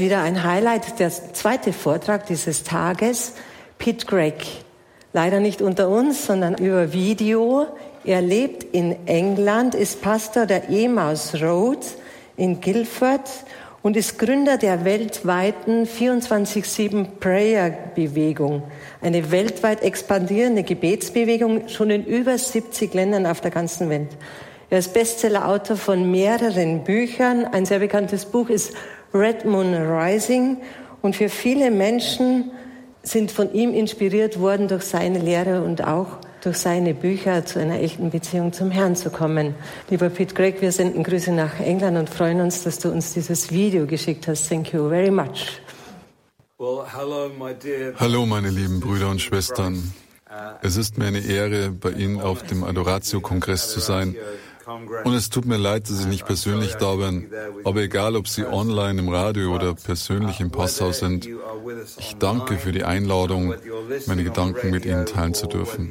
Wieder ein Highlight, der zweite Vortrag dieses Tages, Pete Greig. Leider nicht unter uns, sondern über Video. Er lebt in England, ist Pastor der Emmaus Road in Guildford und ist Gründer der weltweiten 24-7-Prayer-Bewegung. Eine weltweit expandierende Gebetsbewegung, schon in über 70 Ländern auf der ganzen Welt. Er ist Bestsellerautor von mehreren Büchern. Ein sehr bekanntes Buch ist Red Moon Rising, und für viele Menschen sind von ihm inspiriert worden, durch seine Lehre und auch durch seine Bücher zu einer echten Beziehung zum Herrn zu kommen. Lieber Pete Greig, wir senden Grüße nach England und freuen uns, dass du uns dieses Video geschickt hast. Thank you very much. Hallo, meine lieben Brüder und Schwestern. Es ist mir eine Ehre, bei Ihnen auf dem Adoratio-Kongress zu sein. Und es tut mir leid, dass ich nicht persönlich da bin, aber egal, ob Sie online im Radio oder persönlich im Passau sind, ich danke für die Einladung, meine Gedanken mit Ihnen teilen zu dürfen.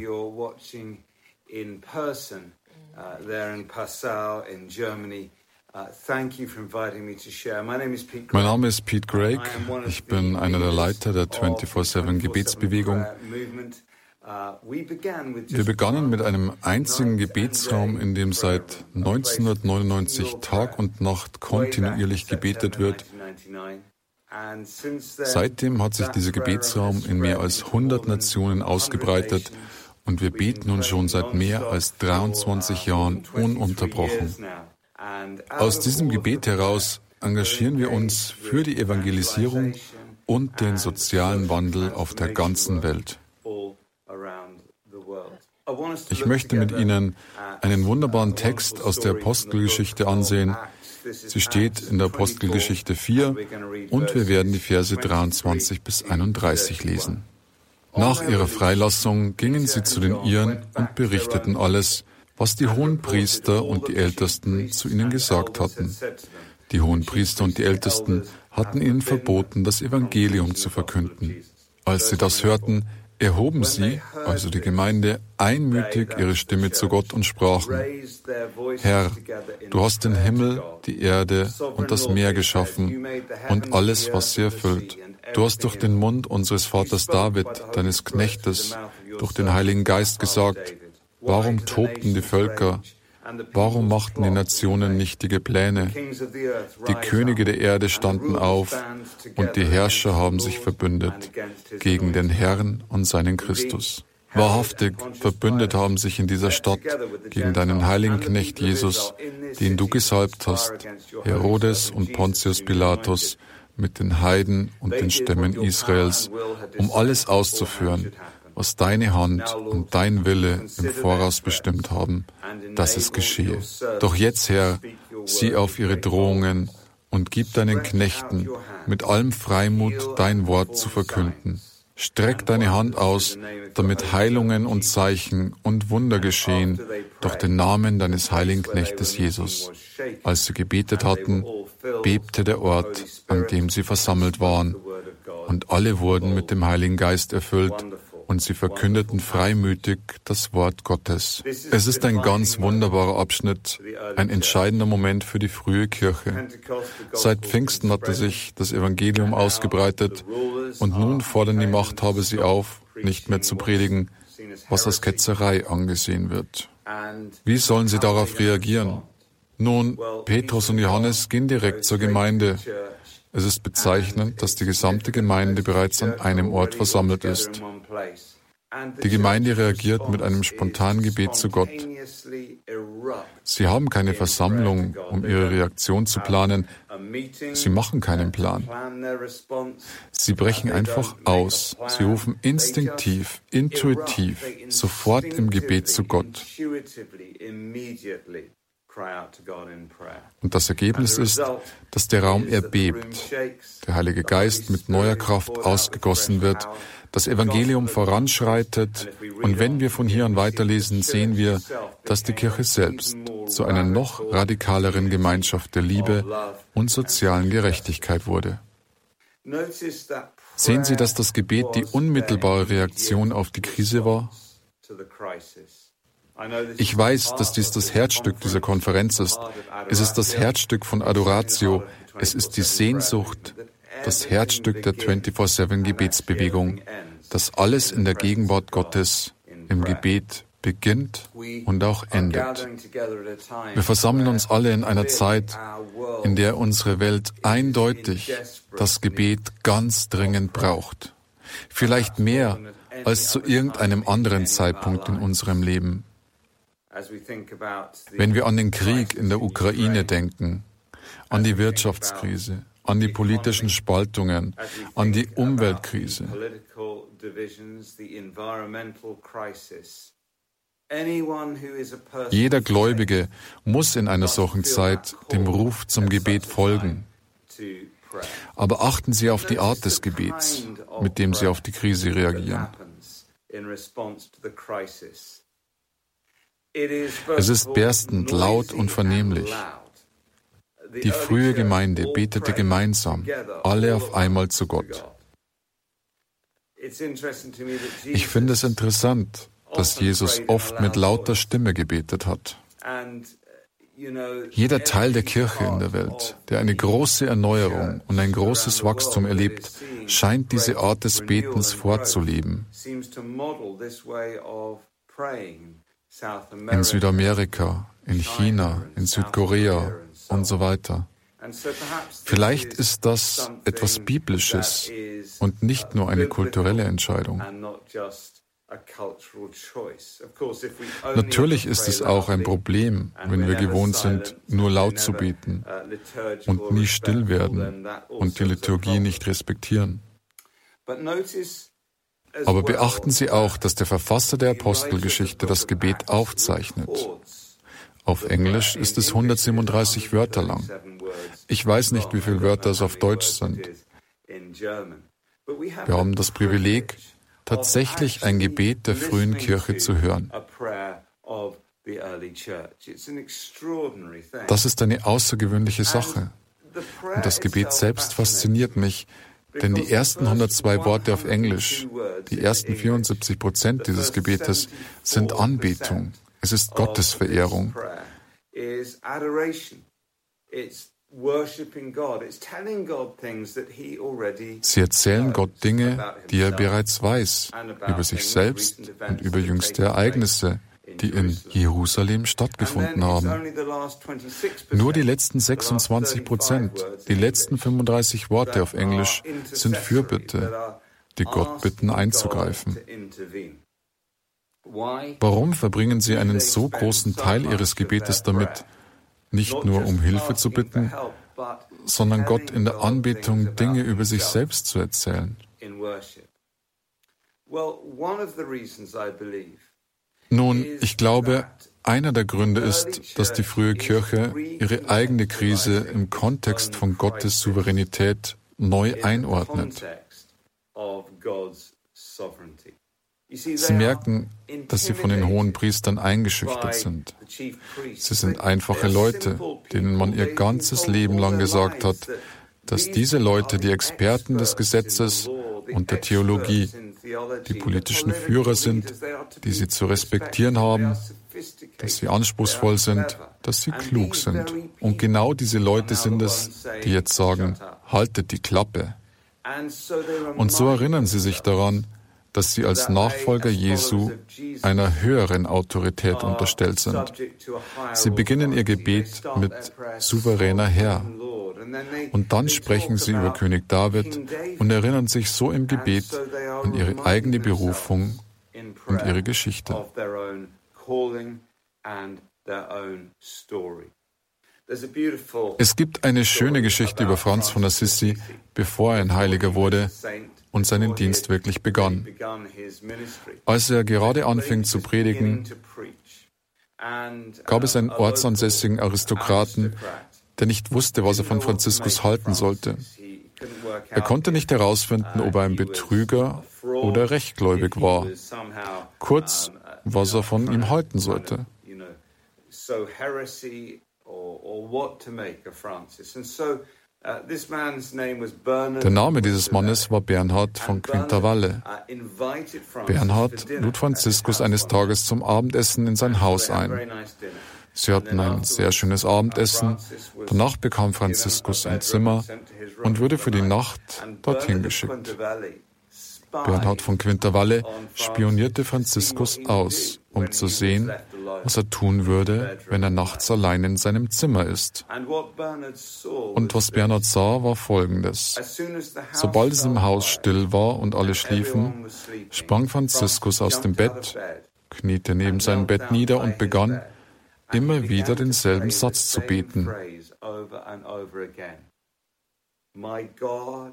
Mein Name ist Pete Greig, ich bin einer der Leiter der 24-7-Gebetsbewegung. Wir begannen mit einem einzigen Gebetsraum, in dem seit 1999 Tag und Nacht kontinuierlich gebetet wird. Seitdem hat sich dieser Gebetsraum in mehr als 100 Nationen ausgebreitet und wir beten nun schon seit mehr als 23 Jahren ununterbrochen. Aus diesem Gebet heraus engagieren wir uns für die Evangelisierung und den sozialen Wandel auf der ganzen Welt. Ich möchte mit Ihnen einen wunderbaren Text aus der Apostelgeschichte ansehen. Sie steht in der Apostelgeschichte 4 und wir werden die Verse 23 bis 31 lesen. Nach ihrer Freilassung gingen sie zu den Iren und berichteten alles, was die Hohenpriester und die Ältesten zu ihnen gesagt hatten. Die Hohenpriester und die Ältesten hatten ihnen verboten, das Evangelium zu verkünden. Als sie das hörten, erhoben sie, also die Gemeinde, einmütig ihre Stimme zu Gott und sprachen: Herr, du hast den Himmel, die Erde und das Meer geschaffen und alles, was sie erfüllt. Du hast durch den Mund unseres Vaters David, deines Knechtes, durch den Heiligen Geist gesagt: Warum tobten die Völker? Warum machten die Nationen nichtige Pläne? Die Könige der Erde standen auf und die Herrscher haben sich verbündet gegen den Herrn und seinen Christus. Wahrhaftig, verbündet haben sich in dieser Stadt gegen deinen heiligen Knecht Jesus, den du gesalbt hast, Herodes und Pontius Pilatus, mit den Heiden und den Stämmen Israels, um alles auszuführen, was deine Hand und dein Wille im Voraus bestimmt haben, dass es geschehe. Doch jetzt, Herr, sieh auf ihre Drohungen und gib deinen Knechten mit allem Freimut dein Wort zu verkünden. Streck deine Hand aus, damit Heilungen und Zeichen und Wunder geschehen durch den Namen deines heiligen Knechtes Jesus. Als sie gebetet hatten, bebte der Ort, an dem sie versammelt waren, und alle wurden mit dem Heiligen Geist erfüllt, und sie verkündeten freimütig das Wort Gottes. Es ist ein ganz wunderbarer Abschnitt, ein entscheidender Moment für die frühe Kirche. Seit Pfingsten hatte sich das Evangelium ausgebreitet und nun fordern die Machthaber sie auf, nicht mehr zu predigen, was als Ketzerei angesehen wird. Wie sollen sie darauf reagieren? Nun, Petrus und Johannes gehen direkt zur Gemeinde. Es ist bezeichnend, dass die gesamte Gemeinde bereits an einem Ort versammelt ist. Die Gemeinde reagiert mit einem spontanen Gebet zu Gott. Sie haben keine Versammlung, um ihre Reaktion zu planen. Sie machen keinen Plan. Sie brechen einfach aus. Sie rufen instinktiv, intuitiv, sofort im Gebet zu Gott. Und das Ergebnis ist, dass der Raum erbebt, der Heilige Geist mit neuer Kraft ausgegossen wird, das Evangelium voranschreitet und wenn wir von hier an weiterlesen, sehen wir, dass die Kirche selbst zu einer noch radikaleren Gemeinschaft der Liebe und sozialen Gerechtigkeit wurde. Sehen Sie, dass das Gebet die unmittelbare Reaktion auf die Krise war? Ich weiß, dass dies das Herzstück dieser Konferenz ist. Es ist das Herzstück von Adoratio. Es ist die Sehnsucht, das Herzstück der 24-7-Gebetsbewegung, dass alles in der Gegenwart Gottes im Gebet beginnt und auch endet. Wir versammeln uns alle in einer Zeit, in der unsere Welt eindeutig das Gebet ganz dringend braucht. Vielleicht mehr als zu irgendeinem anderen Zeitpunkt in unserem Leben. Wenn wir an den Krieg in der Ukraine denken, an die Wirtschaftskrise, an die politischen Spaltungen, an die Umweltkrise, jeder Gläubige muss in einer solchen Zeit dem Ruf zum Gebet folgen. Aber achten Sie auf die Art des Gebets, mit dem Sie auf die Krise reagieren. Es ist berstend, laut und vernehmlich. Die frühe Gemeinde betete gemeinsam, alle auf einmal zu Gott. Ich finde es interessant, dass Jesus oft mit lauter Stimme gebetet hat. Jeder Teil der Kirche in der Welt, der eine große Erneuerung und ein großes Wachstum erlebt, scheint diese Art des Betens vorzuleben. In Südamerika, in China, in Südkorea und so weiter. Vielleicht ist das etwas Biblisches und nicht nur eine kulturelle Entscheidung. Natürlich ist es auch ein Problem, wenn wir gewohnt sind, nur laut zu beten und nie still werden und die Liturgie nicht respektieren. Aber beachten Sie auch, dass der Verfasser der Apostelgeschichte das Gebet aufzeichnet. Auf Englisch ist es 137 Wörter lang. Ich weiß nicht, wie viele Wörter es auf Deutsch sind. Wir haben das Privileg, tatsächlich ein Gebet der frühen Kirche zu hören. Das ist eine außergewöhnliche Sache. Und das Gebet selbst fasziniert mich, denn die ersten 102 Worte auf Englisch, die ersten 74% dieses Gebetes sind Anbetung. Es ist Gottesverehrung. Sie erzählen Gott Dinge, die er bereits weiß, über sich selbst und über jüngste Ereignisse, die in Jerusalem stattgefunden haben. Nur die letzten 26%, die letzten 35 Worte auf Englisch sind Fürbitte, die Gott bitten einzugreifen. Warum verbringen Sie einen so großen Teil Ihres Gebetes damit, nicht nur um Hilfe zu bitten, sondern Gott in der Anbetung Dinge über sich selbst zu erzählen? Nun, ich glaube, einer der Gründe ist, dass die frühe Kirche ihre eigene Krise im Kontext von Gottes Souveränität neu einordnet. Sie merken, dass sie von den Hohenpriestern eingeschüchtert sind. Sie sind einfache Leute, denen man ihr ganzes Leben lang gesagt hat, dass diese Leute die Experten des Gesetzes und der Theologie, die politischen Führer sind, die sie zu respektieren haben, dass sie anspruchsvoll sind, dass sie klug sind. Und genau diese Leute sind es, die jetzt sagen, haltet die Klappe. Und so erinnern sie sich daran, dass sie als Nachfolger Jesu einer höheren Autorität unterstellt sind. Sie beginnen ihr Gebet mit souveräner Herr. Und dann sprechen sie über König David und erinnern sich so im Gebet an ihre eigene Berufung und ihre Geschichte. Es gibt eine schöne Geschichte über Franz von Assisi, bevor er ein Heiliger wurde und seinen Dienst wirklich begann. Als er gerade anfing zu predigen, gab es einen ortsansässigen Aristokraten, der nicht wusste, was er von Franziskus halten sollte. Er konnte nicht herausfinden, ob er ein Betrüger oder rechtgläubig war. Kurz, was er von ihm halten sollte. Der Name dieses Mannes war Bernhard von Quintavalle. Bernhard lud Franziskus eines Tages zum Abendessen in sein Haus ein. Sie hatten ein sehr schönes Abendessen. Danach bekam Franziskus ein Zimmer und wurde für die Nacht dorthin geschickt. Bernhard von Quintavalle spionierte Franziskus aus, um zu sehen, was er tun würde, wenn er nachts allein in seinem Zimmer ist. Und was Bernhard sah, war Folgendes. Sobald es im Haus still war und alle schliefen, sprang Franziskus aus dem Bett, kniete neben seinem Bett nieder und begann, immer wieder denselben Satz zu beten.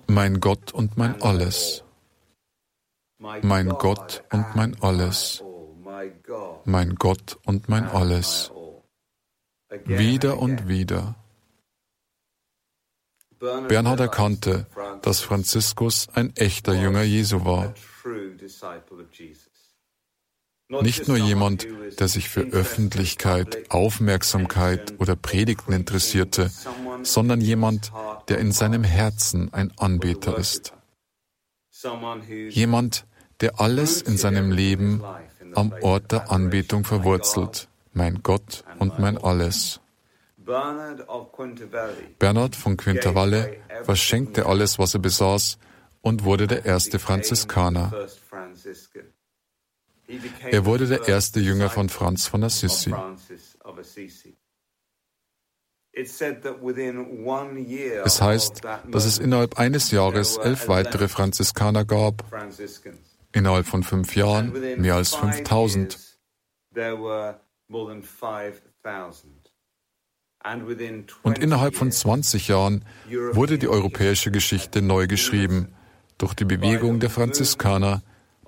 Mein Gott und mein Alles. Mein Gott und mein Alles. Mein Gott und mein Alles. Wieder und wieder. Bernhard erkannte, dass Franziskus ein echter Jünger Jesu war. Nicht nur jemand, der sich für Öffentlichkeit, Aufmerksamkeit oder Predigten interessierte, sondern jemand, der in seinem Herzen ein Anbeter ist. Jemand, der alles in seinem Leben am Ort der Anbetung verwurzelt, mein Gott und mein Alles. Bernhard von Quintavalle verschenkte alles, was er besaß, und wurde der erste Franziskaner. Er wurde der erste Jünger von Franz von Assisi. Es heißt, dass es innerhalb eines Jahres 11 weitere Franziskaner gab, innerhalb von 5 Jahren mehr als 5000. Und innerhalb von 20 Jahren wurde die europäische Geschichte neu geschrieben durch die Bewegung der Franziskaner,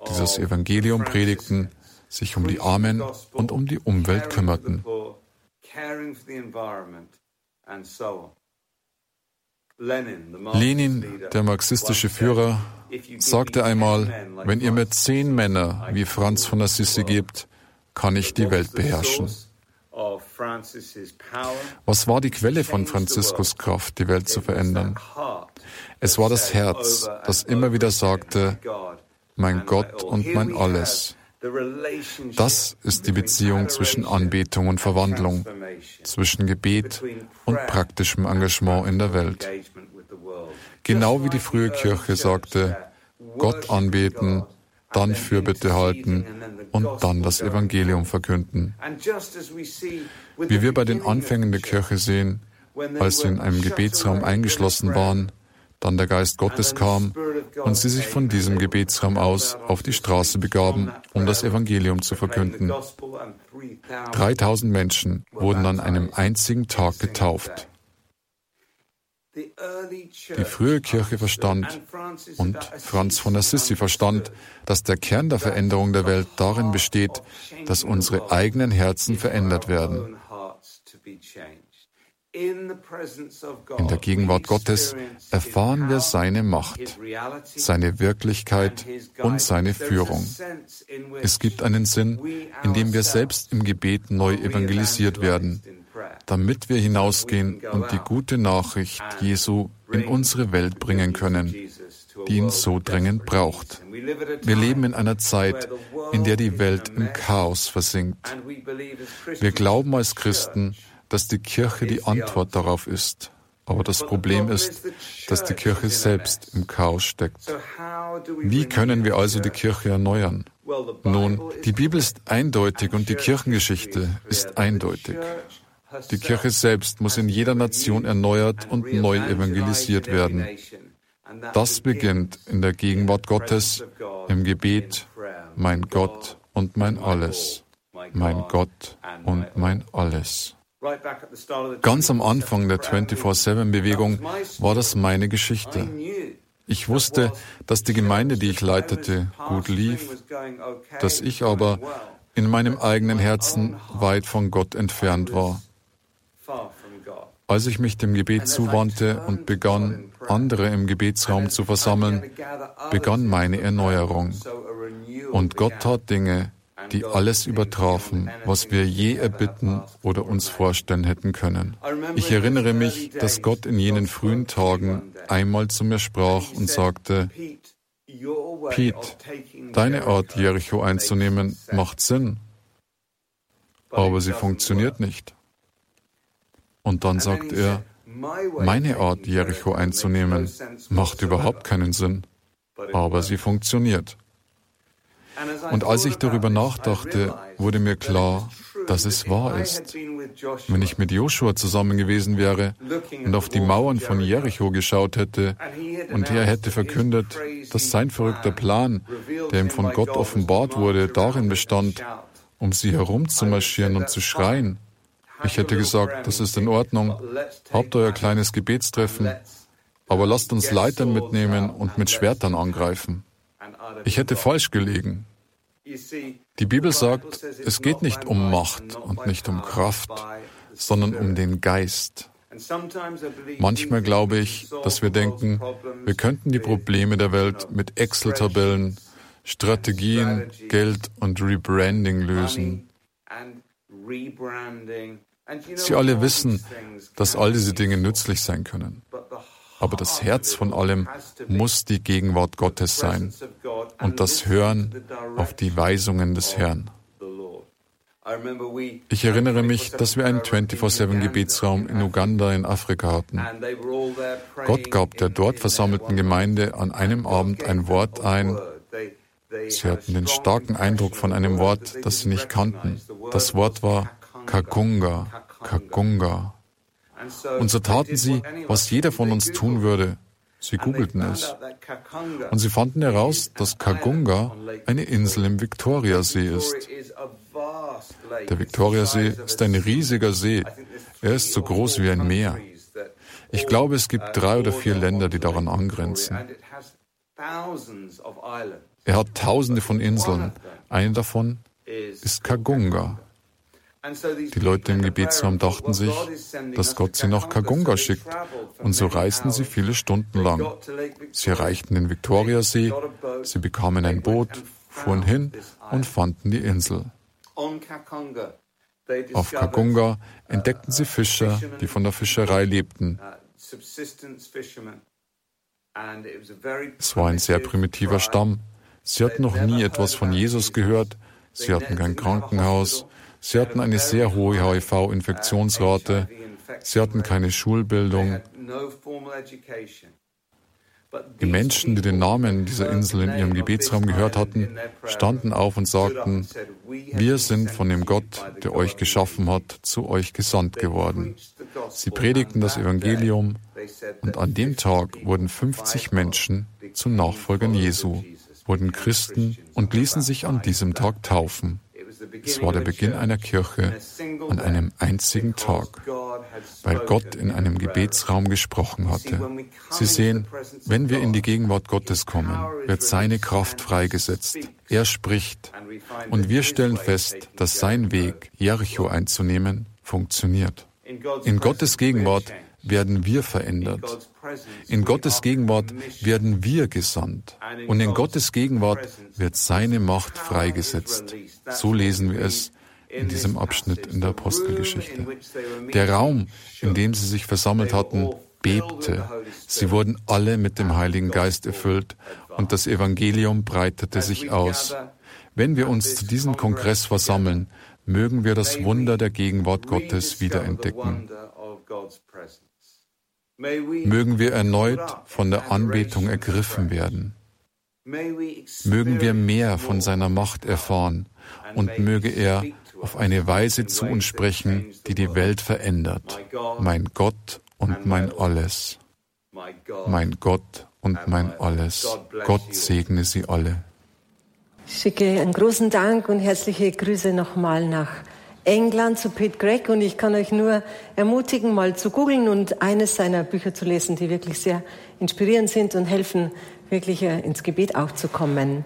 die das Evangelium predigten, sich um die Armen und um die Umwelt kümmerten. Lenin, der marxistische Führer, sagte einmal, wenn ihr mir 10 Männer wie Franz von Assisi gebt, kann ich die Welt beherrschen. Was war die Quelle von Franziskus' Kraft, die Welt zu verändern? Es war das Herz, das immer wieder sagte, mein Gott und mein Alles. Das ist die Beziehung zwischen Anbetung und Verwandlung, zwischen Gebet und praktischem Engagement in der Welt. Genau wie die frühe Kirche sagte, Gott anbeten, dann Fürbitte halten und dann das Evangelium verkünden. Wie wir bei den Anfängen der Kirche sehen, als sie in einem Gebetsraum eingeschlossen waren, dann der Geist Gottes kam und sie sich von diesem Gebetsraum aus auf die Straße begaben, um das Evangelium zu verkünden. 3000 Menschen wurden an einem einzigen Tag getauft. Die frühe Kirche verstand und Franz von Assisi verstand, dass der Kern der Veränderung der Welt darin besteht, dass unsere eigenen Herzen verändert werden. In der Gegenwart Gottes erfahren wir seine Macht, seine Wirklichkeit und seine Führung. Es gibt einen Sinn, in dem wir selbst im Gebet neu evangelisiert werden, damit wir hinausgehen und die gute Nachricht Jesu in unsere Welt bringen können, die ihn so dringend braucht. Wir leben in einer Zeit, in der die Welt im Chaos versinkt. Wir glauben als Christen, dass die Kirche die Antwort darauf ist. Aber das Problem ist, dass die Kirche selbst im Chaos steckt. Wie können wir also die Kirche erneuern? Nun, die Bibel ist eindeutig und die Kirchengeschichte ist eindeutig. Die Kirche selbst muss in jeder Nation erneuert und neu evangelisiert werden. Das beginnt in der Gegenwart Gottes, im Gebet, mein Gott und mein Alles. Mein Gott und mein Alles. Ganz am Anfang der 24-7-Bewegung war das meine Geschichte. Ich wusste, dass die Gemeinde, die ich leitete, gut lief, dass ich aber in meinem eigenen Herzen weit von Gott entfernt war. Als ich mich dem Gebet zuwandte und begann, andere im Gebetsraum zu versammeln, begann meine Erneuerung. Und Gott tat Dinge, die alles übertrafen, was wir je erbitten oder uns vorstellen hätten können. Ich erinnere mich, dass Gott in jenen frühen Tagen einmal zu mir sprach und sagte, Pete, deine Art, Jericho einzunehmen, macht Sinn, aber sie funktioniert nicht. Und dann sagt er, meine Art Jericho einzunehmen, macht überhaupt keinen Sinn, aber sie funktioniert. Und als ich darüber nachdachte, wurde mir klar, dass es wahr ist. Wenn ich mit Joshua zusammen gewesen wäre und auf die Mauern von Jericho geschaut hätte und er hätte verkündet, dass sein verrückter Plan, der ihm von Gott offenbart wurde, darin bestand, um sie herumzumarschieren und zu schreien, ich hätte gesagt, das ist in Ordnung, habt euer kleines Gebetstreffen, aber lasst uns Leitern mitnehmen und mit Schwertern angreifen. Ich hätte falsch gelegen. Die Bibel sagt, es geht nicht um Macht und nicht um Kraft, sondern um den Geist. Manchmal glaube ich, dass wir denken, wir könnten die Probleme der Welt mit Excel-Tabellen, Strategien, Geld und Rebranding lösen. Sie alle wissen, dass all diese Dinge nützlich sein können. Aber das Herz von allem muss die Gegenwart Gottes sein und das Hören auf die Weisungen des Herrn. Ich erinnere mich, dass wir einen 24-7-Gebetsraum in Uganda in Afrika hatten. Gott gab der dort versammelten Gemeinde an einem Abend ein Wort ein. Sie hatten den starken Eindruck von einem Wort, das sie nicht kannten. Das Wort war Kagunga, Kagunga. Und so taten sie, was jeder von uns tun würde. Sie googelten es. Und sie fanden heraus, dass Kagunga eine Insel im Viktoriasee ist. Der Viktoriasee ist ein riesiger See. Er ist so groß wie ein Meer. Ich glaube, es gibt 3 oder 4 Länder, die daran angrenzen. Er hat Tausende von Inseln. Eine davon ist Kagunga. Die Leute im Gebetsraum dachten sich, dass Gott sie nach Kagunga schickt, und so reisten sie viele Stunden lang. Sie erreichten den Viktoriasee, sie bekamen ein Boot, fuhren hin und fanden die Insel. Auf Kagunga entdeckten sie Fischer, die von der Fischerei lebten. Es war ein sehr primitiver Stamm. Sie hatten noch nie etwas von Jesus gehört, sie hatten kein Krankenhaus, sie hatten eine sehr hohe HIV-Infektionsrate. Sie hatten keine Schulbildung. Die Menschen, die den Namen dieser Insel in ihrem Gebetsraum gehört hatten, standen auf und sagten, wir sind von dem Gott, der euch geschaffen hat, zu euch gesandt geworden. Sie predigten das Evangelium und an dem Tag wurden 50 Menschen zu Nachfolgern Jesu, wurden Christen und ließen sich an diesem Tag taufen. Es war der Beginn einer Kirche an einem einzigen Tag, weil Gott in einem Gebetsraum gesprochen hatte. Sie sehen, wenn wir in die Gegenwart Gottes kommen, wird seine Kraft freigesetzt. Er spricht und wir stellen fest, dass sein Weg, Jericho einzunehmen, funktioniert. In Gottes Gegenwart werden wir verändert. In Gottes Gegenwart werden wir gesandt. Und in Gottes Gegenwart wird seine Macht freigesetzt. So lesen wir es in diesem Abschnitt in der Apostelgeschichte. Der Raum, in dem sie sich versammelt hatten, bebte. Sie wurden alle mit dem Heiligen Geist erfüllt und das Evangelium breitete sich aus. Wenn wir uns zu diesem Kongress versammeln, mögen wir das Wunder der Gegenwart Gottes wiederentdecken. Mögen wir erneut von der Anbetung ergriffen werden. Mögen wir mehr von seiner Macht erfahren und möge er auf eine Weise zu uns sprechen, die die Welt verändert. Mein Gott und mein Alles. Mein Gott und mein Alles. Gott segne Sie alle. Ich schicke einen großen Dank und herzliche Grüße nochmal nach England zu Pete Greig, und ich kann euch nur ermutigen, mal zu googeln und eines seiner Bücher zu lesen, die wirklich sehr inspirierend sind und helfen, wirklich ins Gebet auch zu kommen.